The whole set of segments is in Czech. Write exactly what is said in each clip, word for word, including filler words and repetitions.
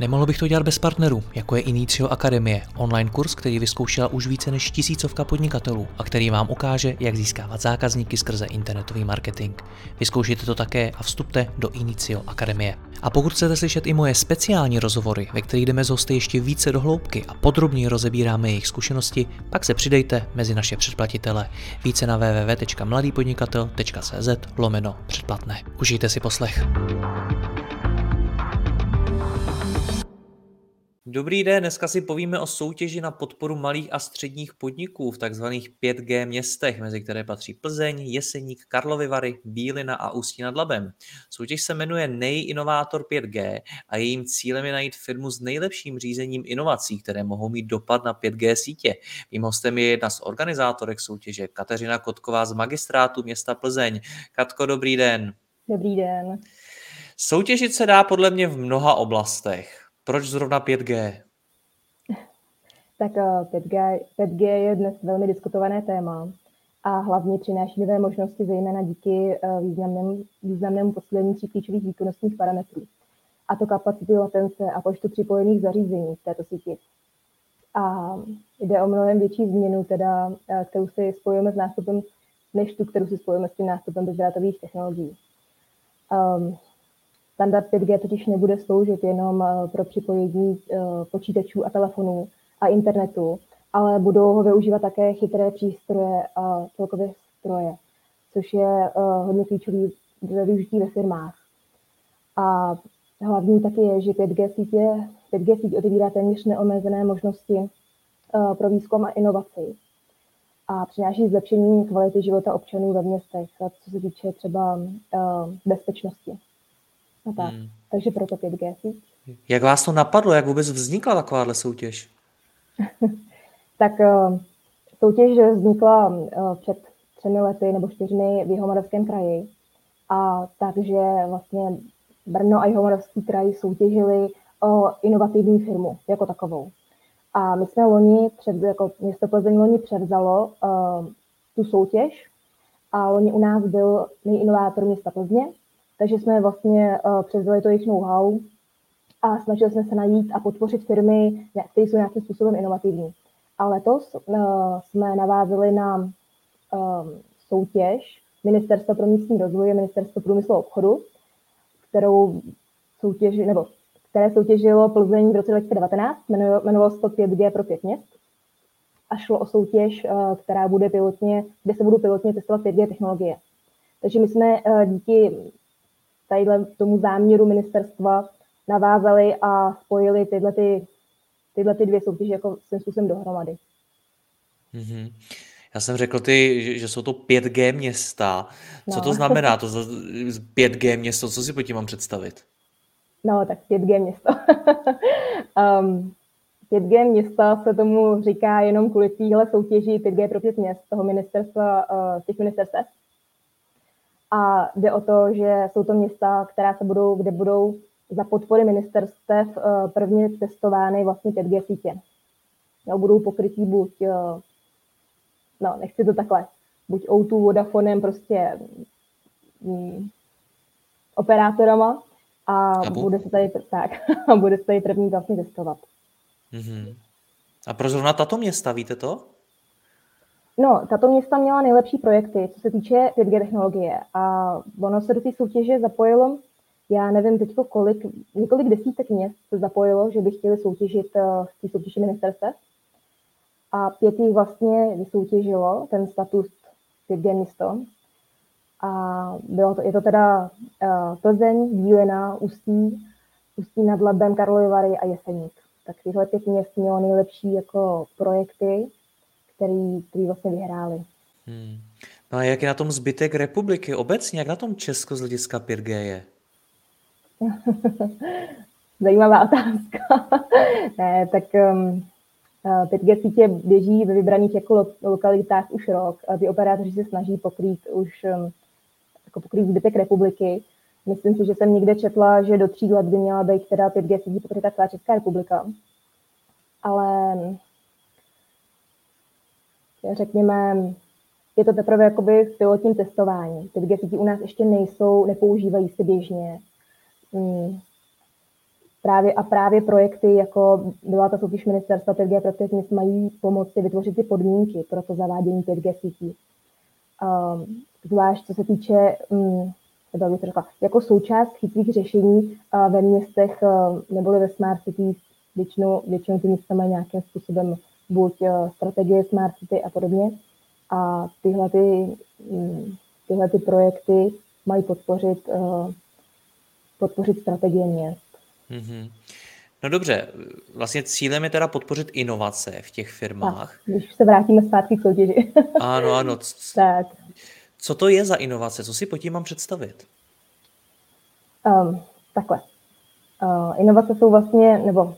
Nemohl bych to dělat bez partnerů, jako je Initio Akademie, online kurz, který vyzkoušela už více než tisícovka podnikatelů a který vám ukáže, jak získávat zákazníky skrze internetový marketing. Vyzkoušejte to také a vstupte do Initio Akademie. A pokud chcete slyšet i moje speciální rozhovory, ve kterých jdeme s hosty ještě více do hloubky a podrobněji rozebíráme jejich zkušenosti, pak se přidejte mezi naše předplatitele. Více na www tečka mladý podnikatel tečka cé zet lomeno předplatné. Užijte si poslech. Dobrý den, dneska si povíme o soutěži na podporu malých a středních podniků v takzvaných pět gé městech, mezi které patří Plzeň, Jeseník, Karlovy Vary, Bílina a Ústí nad Labem. Soutěž se jmenuje Nejinovátor pět gé a jejím cílem je najít firmu s nejlepším řízením inovací, které mohou mít dopad na pět gé sítě. Mým hostem je jedna z organizátorek soutěže, Kateřina Kotková z magistrátu města Plzeň. Katko, dobrý den. Dobrý den. Soutěžit se dá podle mě v mnoha oblastech. Proč zrovna pět gé? Tak pět gé, pět gé je dnes velmi diskutované téma a hlavně přináší nové možnosti, zejména díky významnému, významnému posílení tří klíčových výkonnostních parametrů, a to kapacity, latence a počtu připojených zařízení v této síti. A jde o mnohem větší změnu, teda, kterou si spojujeme s nástupem, než tu, kterou si spojujeme s tím nástupem bezdrátových technologií. Um, Standard pět gé totiž nebude sloužit jenom pro připojení počítačů a telefonů a internetu, ale budou ho využívat také chytré přístroje a celkové stroje, což je hodně klíčový ve využití ve firmách. A hlavní taky je, že pět gé, sítě, pět gé síť otevírá téměř neomezené možnosti pro výzkum a inovaci a přináší zlepšení kvality života občanů ve městech, co se týče třeba bezpečnosti. No tak, hmm. takže proto pět gé síť. Jak vás to napadlo? Jak vůbec vznikla takováhle soutěž? Tak soutěž vznikla před třemi lety nebo čtyřmi v Jihomoravském kraji. A takže vlastně Brno a Jihomoravský kraj soutěžili o inovativní firmu jako takovou. A my jsme loni, před, jako město Plzeň loni převzalo uh, tu soutěž a loni u nás byl nejinovátor města Plzně. Takže jsme vlastně uh, převzali to jejich know-how a snažili jsme se najít a podpořit firmy, které jsou nějakým způsobem inovativní. A letos uh, jsme navázali na um, soutěž Ministerstva pro místní rozvoj a Ministerstva průmyslu a obchodu, kterou soutěži, nebo, které soutěžilo Plzeň v roce dva tisíce devatenáct, jmenovalo se to pět gé pro pět měst. A šlo o soutěž, uh, která bude pilotně, kde se budou pilotně testovat pět gé technologie. Takže my jsme uh, díky tadyhle tomu záměru ministerstva navázali a spojili tyhle, ty, tyhle ty dvě soutěže jako svým způsobem dohromady. Mm-hmm. Já jsem řekl, ty, že, že jsou to pět gé města. Co no. to znamená, to pět gé město? Co si pod tím mám představit? No, tak pět gé město. um, pět gé města se tomu říká jenom kvůli téhle soutěži pět gé pro pět měst toho ministerstva, těch ministerstv. A jde o to, že jsou to města, která se budou, kde budou za podpory ministerstev prvně testovány vlastně pět gé sítě. No, budou pokrytí buď, no nechci to takhle, buď ó dvě, Vodafonem, prostě mm, operátorama a Tabu. bude se tady, tak, bude se tady první vlastně testovat. Mm-hmm. A pro zrovna tato města, víte to? No, tato města měla nejlepší projekty, co se týče pět gé technologie. A ono se do té soutěže zapojilo, já nevím teďko kolik, několik desítek měst se zapojilo, že by chtěli soutěžit v té soutěži ministerstva. A pět jich vlastně vysoutěžilo ten status pět gé město. A bylo to, je to teda uh, Plzeň, Bílina, Ústí, Ústí nad Labem, Karlovy Vary a Jeseník. Tak tyhle pět měst mělo nejlepší jako projekty, který, který vlastně vyhráli. Hmm. No a jak je na tom zbytek republiky obecně? Jak na tom Česko z hlediska pět gé je? Zajímavá otázka. ne, tak um, pět gé sítě běží ve vybraných jako lokalitách už rok. A ty operátoři se snaží pokrýt už um, jako pokrýt zbytek republiky. Myslím si, že jsem někde četla, že do tří let by měla být teda pět gé sítě pokrytá celá Česká republika. Ale... řekněme, je to teprve jakoby v pilotním testování. Ty dvě u nás ještě nejsou, nepoužívají se běžně. Hmm. Právě a právě projekty, jako byla ta soutěž ministerstva pět gé pro pět, mají pomoci vytvořit ty podmínky pro to zavádění pět gé sítí. Um, zvlášť co se týče, um, bych to řekla, jako součást chytrých řešení uh, ve městech uh, nebo ve smart cities, většinou, většinou ty města mají nějakým způsobem buď uh, strategie smart city a podobně. A tyhle ty, um, tyhle ty projekty mají podpořit, uh, podpořit strategie měst. Mm-hmm. No dobře, vlastně cílem je teda podpořit inovace v těch firmách. Tak, když se vrátíme zpátky k soutěži. Ano, ano. C- tak. Co to je za inovace? Co si pod tím mám představit? Um, takhle. Uh, inovace jsou vlastně, nebo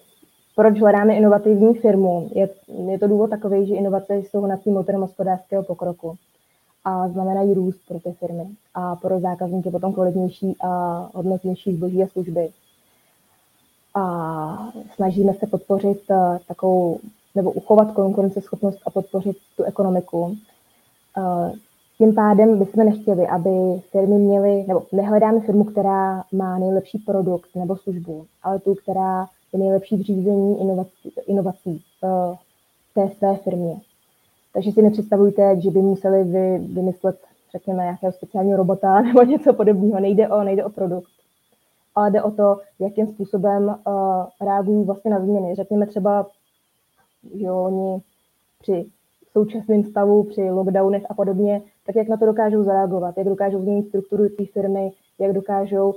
proč hledáme inovativní firmu? Je, je to důvod takový, že inovace jsou hnacím motorem hospodářského pokroku a znamenají růst pro ty firmy a pro zákazníky potom kvalitnější a hodnotnější zboží a služby. A snažíme se podpořit takovou, nebo uchovat konkurenceschopnost a podpořit tu ekonomiku. Tím pádem bychom nechtěli, aby firmy měly, nebo nehledáme firmu, která má nejlepší produkt nebo službu, ale tu, která je nejlepší v řízení inovací, inovací v té své firmě. Takže si nepředstavujte, že by museli vy, vymyslet, řekněme, nějakého speciálního robota nebo něco podobného. Nejde o, nejde o produkt. Ale jde o to, jakým způsobem uh, reagují vlastně na změny. Řekněme třeba, že oni při současném stavu, při lockdownech a podobně, tak jak na to dokážou zareagovat, jak dokážou změnit strukturu té firmy, jak dokážou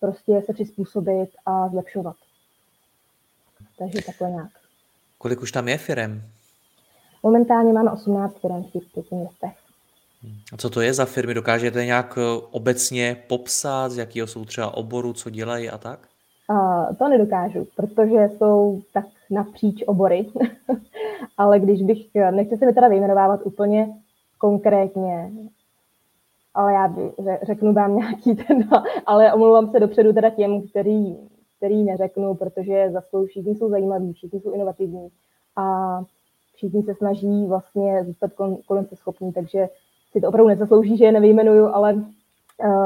prostě se přizpůsobit a zlepšovat. Takže takhle nějak. Kolik už tam je firem? Momentálně máme osmnáct firem v těch městech. A co to je za firmy? Dokážete nějak obecně popsat, z jakého jsou třeba oboru, co dělají a tak? Uh, to nedokážu, protože jsou tak napříč obory. Ale když bych, nechci se mi teda vyjmenovávat úplně konkrétně, ale já řeknu vám nějaký teda, ale omlouvám se dopředu teda těm, který, který neřeknu, protože zase všichni jsou zajímaví, všichni jsou inovativní a všichni se snaží vlastně zůstat konkurenceschopní, takže si to opravdu nezaslouží, že je nevyjmenuju, ale uh,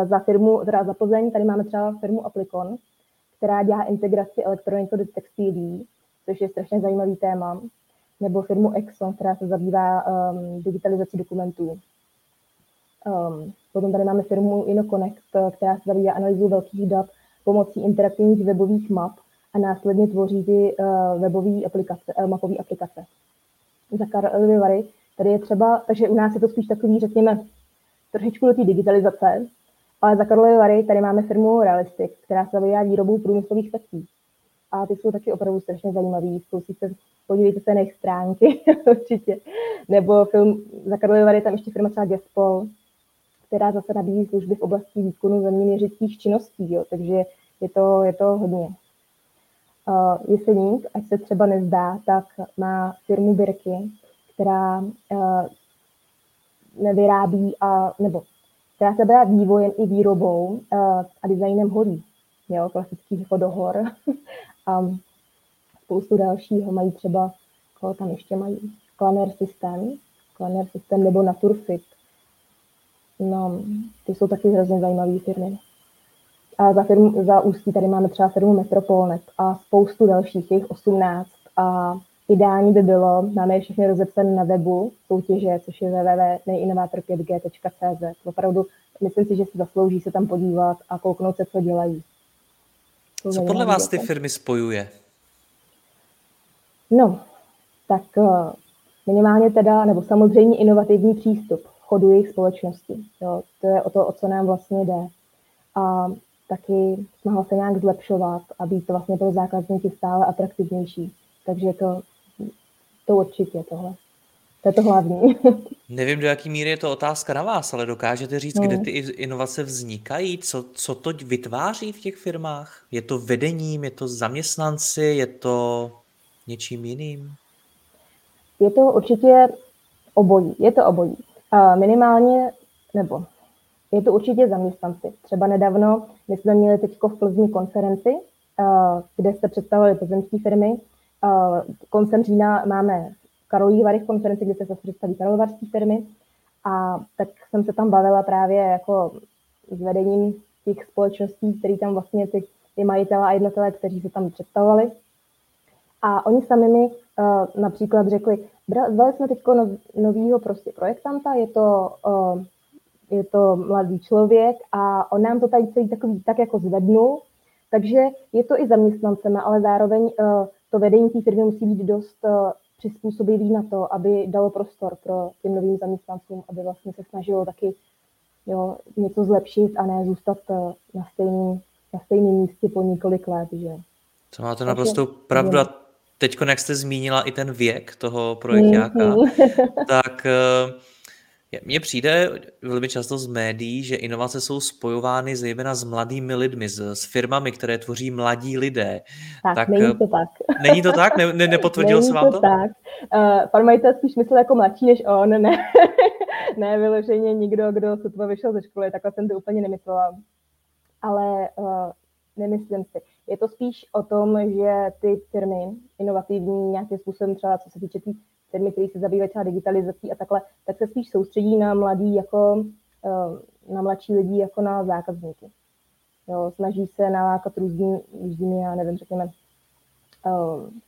za firmu, teda za Plzeň, tady máme třeba firmu Aplikon, která dělá integraci elektroniky do textilí, což je strašně zajímavý téma, nebo firmu Exon, která se zabývá um, digitalizací dokumentů. Um, potom tady máme firmu InoConnect, která se zabývá analýzou velkých dat pomocí interaktivních webových map a následně tvoří ty uh, webové aplikace, uh, mapové aplikace. Za Karlovy Vary. Tady je třeba, takže u nás je to spíš takový, řekněme, trošičku do té digitalizace, ale za Karlovy Vary tady máme firmu Realistic, která se zabývá výrobou průmyslových pecí. A ty jsou taky opravdu strašně zajímavý. Se, podívejte se na jejich stránky, určitě. Nebo film, za Karlovy Vary tam ještě firma třeba Gaspol, která zase nabízí služby v oblasti výkonu zeměměřických činností, jo, takže je to, je to hodně. Uh, Jeseník, ať se třeba nezdá, tak má firmu Birke, která uh, vyrábí a nebo která se byla vývojem i výrobou uh, a designem holí, jo, klasických vodohor a um, spoustu dalšího mají třeba, koho tam ještě mají, Klanner systém, Klanner systém nebo Naturfit. No, ty jsou taky hrozně zajímavé firmy. A za, firmu, za Ústí tady máme třeba firmu Metropolnet a spoustu dalších, jejich osmnáct a ideální by bylo, máme je všechny rozepsané na webu soutěže, což je w w w tečka nejinovátor pět gé tečka cé zet. Opravdu myslím si, že si zaslouží se tam podívat a kouknout se, co dělají. Co, co podle vás ty firmy spojuje? No, tak minimálně teda, nebo samozřejmě inovativní přístup v chodu jejich společnosti. Jo, to je o to, o co nám vlastně jde. A taky snaha se nějak zlepšovat a být vlastně pro zákazníky stále atraktivnější. Takže to, to určitě tohle. To je to hlavní. Nevím, do jaký míry je to otázka na vás, ale dokážete říct, hmm. kde ty inovace vznikají? Co, co to vytváří v těch firmách? Je to vedením, je to zaměstnanci, je to něčím jiným? Je to určitě obojí. Je to obojí. A minimálně, nebo je to určitě zaměstnanci. Třeba nedávno my jsme měli teď v Plzni konferenci, kde se představovaly plzeňské firmy. Koncem října máme v Karlových Varech konferenci, kde se představí karlovarské firmy A tak jsem se tam bavila právě jako s vedením těch společností, které tam vlastně ty, ty majitelé a jednatelé, kteří se tam představovali. A oni sami mi uh, například řekli, zvali jsme teď nov, novýho prostě projektanta, je to, uh, je to mladý člověk a on nám to tady celý takový tak jako zvednul, takže je to i zaměstnancema, ale zároveň uh, to vedení té firmy musí být dost uh, přizpůsobivý na to, aby dalo prostor pro těm novým zaměstnancům, aby vlastně se snažilo taky jo, něco zlepšit a ne zůstat na stejném na stejném místě po několik let. Že? To máte naprosto pravdu. Teď, jak jste zmínila i ten věk toho projekťáka, tak mně přijde velmi často z médií, že inovace jsou spojovány zejména s mladými lidmi, s, s firmami, které tvoří mladí lidé. Tak, tak není to tak. Není to tak? Ne, ne, nepotvrdilo se vám to? Není to tak. Uh, pan majitel spíš myslel jako mladší než on, ne. Ne, vyloženě nikdo, kdo se toho vyšel ze školy, takhle jsem to úplně nemyslela. Ale uh, nemyslím si. Je to spíš o tom, že ty firmy inovativní nějakým způsobem třeba, co se týče tý firmy, které se zabývají třeba digitalizací a takhle, tak se spíš soustředí na mladí jako, na mladší lidi jako na zákazníky. Jo, snaží se nalákat různý, různý, já nevím, řekněme, um,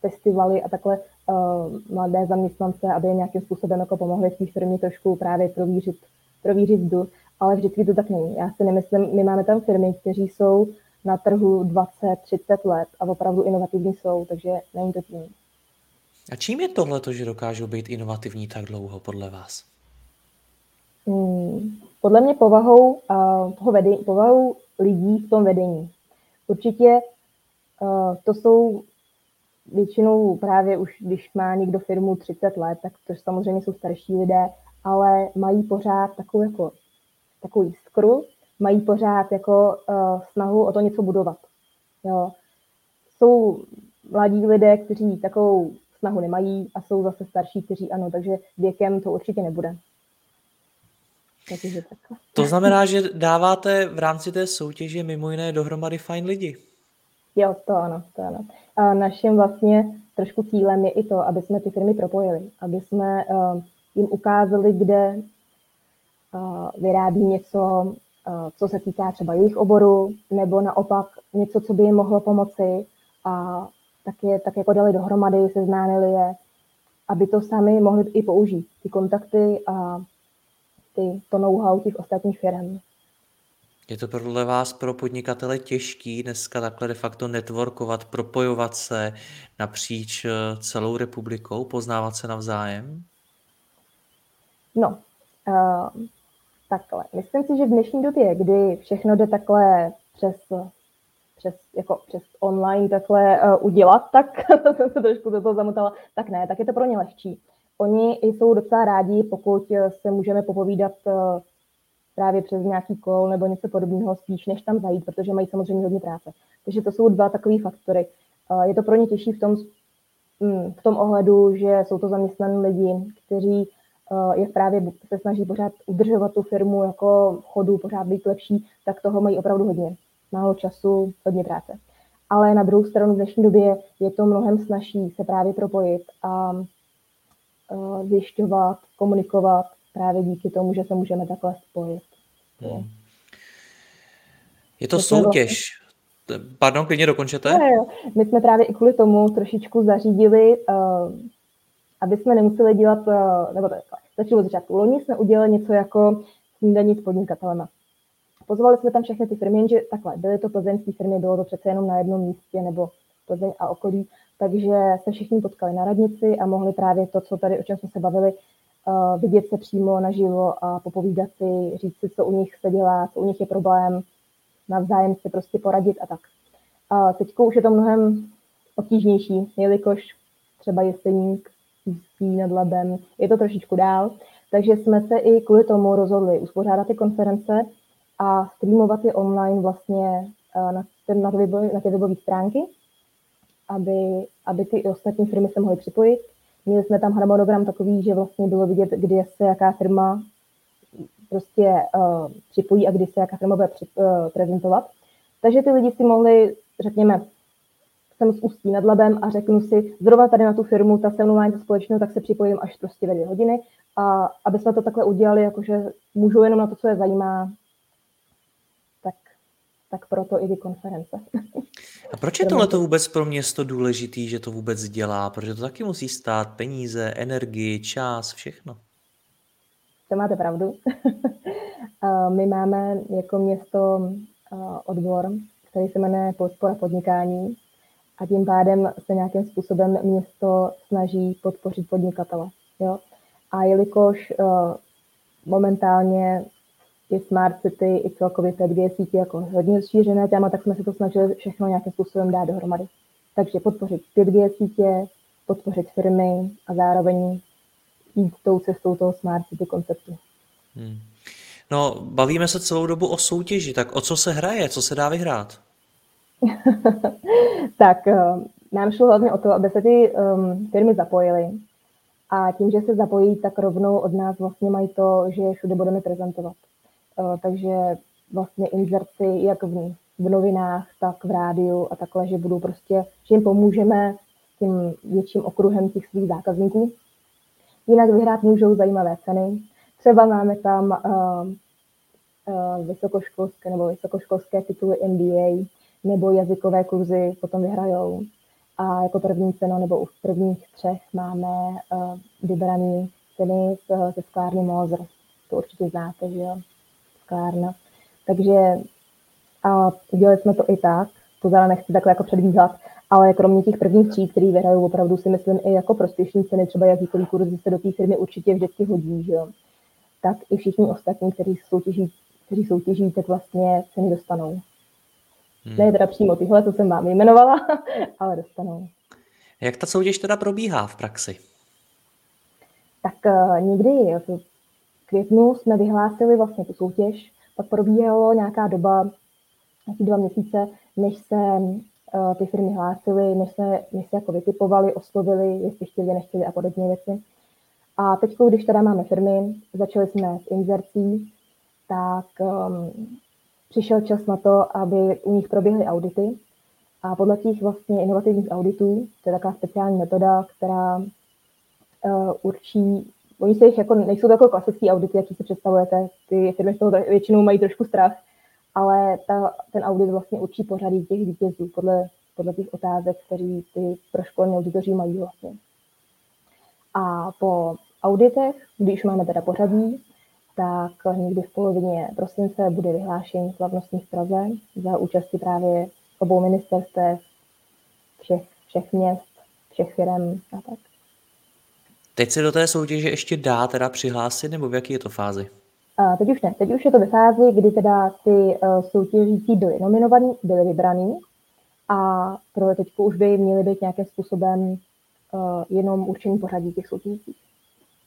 festivaly a takhle um, mladé zaměstnance, aby nějakým způsobem jako pomohli v té firmě trošku právě provířit, provířit vzduch, ale vždycky to tak není. Já si nemyslím, my máme tam firmy, kteří jsou na trhu dvacet třicet let a opravdu inovativní jsou, takže není to tím. A čím je tohleto, že dokážou být inovativní tak dlouho, podle vás? Hmm, podle mě povahou, uh, toho vedení, povahou lidí v tom vedení. Určitě uh, to jsou většinou právě už, když má někdo firmu třicet let, tak to samozřejmě jsou starší lidé, ale mají pořád takovou, jako, takovou jiskru, mají pořád jako uh, snahu o to něco budovat. Jo. Jsou mladí lidé, kteří takovou snahu nemají a jsou zase starší, kteří ano, takže věkem to určitě nebude. Takže tak. To znamená, že dáváte v rámci té soutěže mimo jiné dohromady fajn lidi. Jo, to ano, to ano. A naším vlastně trošku cílem je i to, aby jsme ty firmy propojili, aby jsme uh, jim ukázali, kde uh, vyrábí něco, uh, co se týká třeba jejich oboru, nebo naopak něco, co by jim mohlo pomoci a tak je tak jako dali dohromady, seznámili je, aby to sami mohli i použít, ty kontakty a ty, to know-how těch ostatních firm. Je to podle vás pro podnikatele těžký dneska takhle de facto networkovat, propojovat se napříč celou republikou, poznávat se navzájem? No, uh, takhle. Myslím si, že v dnešní době, kdy všechno jde takhle přes... Přes, jako přes online takhle uh, udělat, tak jsem se trošku do toho zamotala, tak ne, tak je to pro ně lehčí. Oni jsou docela rádi, pokud se můžeme popovídat uh, právě přes nějaký call nebo něco podobného spíš, než tam zajít, protože mají samozřejmě hodně práce. Takže to jsou dva takové faktory. Uh, je to pro ně těžší v tom, mm, v tom ohledu, že jsou to zaměstnaní lidi, kteří uh, je právě se snaží pořád udržovat tu firmu jako chodu, pořád být lepší, tak toho mají opravdu hodně. Málo času, hodně práce. Ale na druhou stranu v dnešní době je to mnohem snažší se právě propojit a zjišťovat, komunikovat právě díky tomu, že se můžeme takhle spojit. Hmm. Je to, to soutěž. Vlastně... Pardon, klidně dokončete? Ne, my jsme právě i kvůli tomu trošičku zařídili, aby jsme nemuseli dělat, nebo začalo začátku. Loni jsme udělali něco jako snídaní s podnikatelema. Pozvali jsme tam všechny ty firmy, jenže takhle, byly to plzeňské firmy, bylo to přece jenom na jednom místě nebo Plzeň a okolí, takže se všichni potkali na radnici a mohli právě to, co tady, o čem jsme se bavili, uh, vidět se přímo naživo a popovídat si, říct si, co u nich se dělá, co u nich je problém, navzájem si prostě poradit a tak. Uh, teďko už je to mnohem obtížnější, jelikož třeba Jeseník, Ústí nad Labem, je to trošičku dál, takže jsme se i kvůli tomu rozhodli uspořádat ty konference a streamovat je online vlastně na, na, na ty webové stránky, aby, aby ty ostatní firmy se mohly připojit. Měli jsme tam harmonogram takový, že vlastně bylo vidět, kdy se jaká firma prostě uh, připojí a kdy se jaká firma bude při, uh, prezentovat. Takže ty lidi si mohli, řekněme, jsem z Ústí nad Labem a řeknu si, zrovna tady na tu firmu, ta se mnou má něco společného, tak se připojím až prostě ve dvě hodiny a aby jsme to takhle udělali, jakože můžu jenom na to, co je zajímá, tak, tak proto i ty konference. A proč je tohle to vůbec pro město důležitý, že to vůbec dělá? Protože to taky musí stát peníze, energii, čas, všechno. To máte pravdu. My máme jako město odbor, který se jmenuje Podpora podnikání a tím pádem se nějakým způsobem město snaží podpořit podnikatele. Jo? A jelikož momentálně i Smart City, i celkově pět gé sítě jako hodně rozšířené téma, tak jsme se to snažili všechno nějakým způsobem dát dohromady. Takže podpořit pět gé sítě, podpořit firmy a zároveň jít tou cestou toho Smart City konceptu. Hmm. No, bavíme se celou dobu o soutěži, tak o co se hraje, co se dá vyhrát? Tak nám šlo hlavně o to, aby se ty um, firmy zapojily a tím, že se zapojí, tak rovnou od nás vlastně mají to, že všude budeme prezentovat. Uh, takže vlastně inzerci jak v, v novinách, tak v rádiu a takhle, že budou prostě, že jim pomůžeme tím větším okruhem těch svých zákazníků. Jinak vyhrát můžou zajímavé ceny. Třeba máme tam uh, uh, vysokoškolské nebo vysokoškolské tituly M B A nebo jazykové kurzy potom vyhrajou. A jako první cenu nebo u prvních třech máme uh, vybraný ceny uh, ze sklárny Mozer. To určitě znáte, že jo? Sklárna. Takže uh, udělali jsme to i tak. To zále nechci takhle jako předvídat. Ale kromě těch prvních tří, který vyhrajou, opravdu si myslím i jako prospěšní ceny, třeba jazykový kurzy se do té firmy určitě vždycky hodí, že jo? Tak i všichni ostatní, kteří soutěží, kteří soutěží, tak vlastně ceny dostanou. Hmm. Ne teda přímo tyhle, co jsem vám jmenovala, ale dostanou. Jak ta soutěž teda probíhá v praxi? Tak uh, někdy v květnu jsme vyhlásili vlastně tu soutěž, pak probíhalo nějaká doba, asi dva měsíce, než se uh, ty firmy hlásily, než se, než se jako vytipovali, oslovili, jestli chtěli, nechtěli a podobné věci. A teď, když teda máme firmy, začali jsme s inzercí, tak um, přišel čas na to, aby u nich proběhly audity. A podle těch vlastně inovativních auditů, to je taková speciální metoda, která uh, určí, oni se jich jako, nejsou takové klasické audity, jaký si představujete, ty firmy z toho většinou mají trošku strach, ale ta, ten audit vlastně určí pořadí těch vítězů podle, podle těch otázek, které ty proškolní auditoři mají vlastně. A po auditech, když máme teda pořadí, tak někdy v polovině prosince bude vyhlášení slavnostní v Praze za účasti právě obou ministerstev, všech, všech měst, všech firem a tak. Teď se do té soutěže ještě dá teda přihlásit, nebo v jaký je to fázi? A teď už ne. Teď už je to ve fázi, kdy teda ty soutěžící byly nominovaní, byly vybraný a pro teďku už by měly být nějakým způsobem jenom určení pořadí těch soutěžících.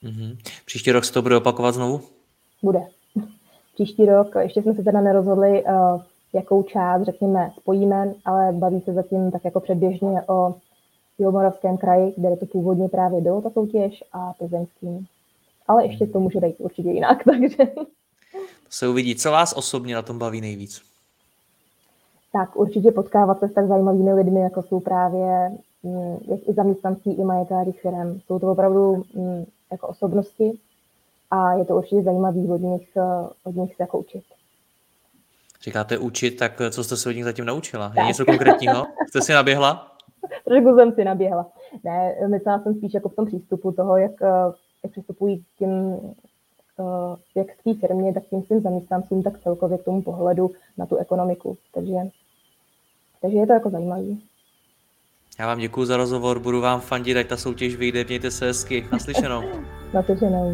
Mm-hmm. Příští rok se to bude opakovat znovu? Bude. Příští rok, ještě jsme se teda nerozhodli, jakou část, řekněme, spojíme, ale baví se zatím tak jako předběžně o Jihomoravském kraji, kde to původně právě bylo ta soutěž a plzeňským. Ale ještě to může být určitě jinak, takže... To se uvidí. Co vás osobně na tom baví nejvíc? Tak určitě potkávat se s tak zajímavými lidmi, jako jsou právě jak i zaměstnanci, i majitelé firem. Jsou to opravdu m, jako osobnosti a je to určitě zajímavý od nich, od nich se jako učit. Říkáte učit, tak co jste se od nich zatím naučila? Tak. Je něco konkrétního? Jste si naběhla? Trošku jsem si naběhla. Ne, myslela jsem spíš jako v tom přístupu toho, jak, jak přistupují k těm, jak k té firmě, tak tím svým zaměstnancům, tak celkově k tomu pohledu na tu ekonomiku. Takže, takže je to jako zajímavý. Já vám děkuju za rozhovor, budu vám fandit, ať ta soutěž vyjde, mějte se hezky, naslyšenou. Naslyšenou.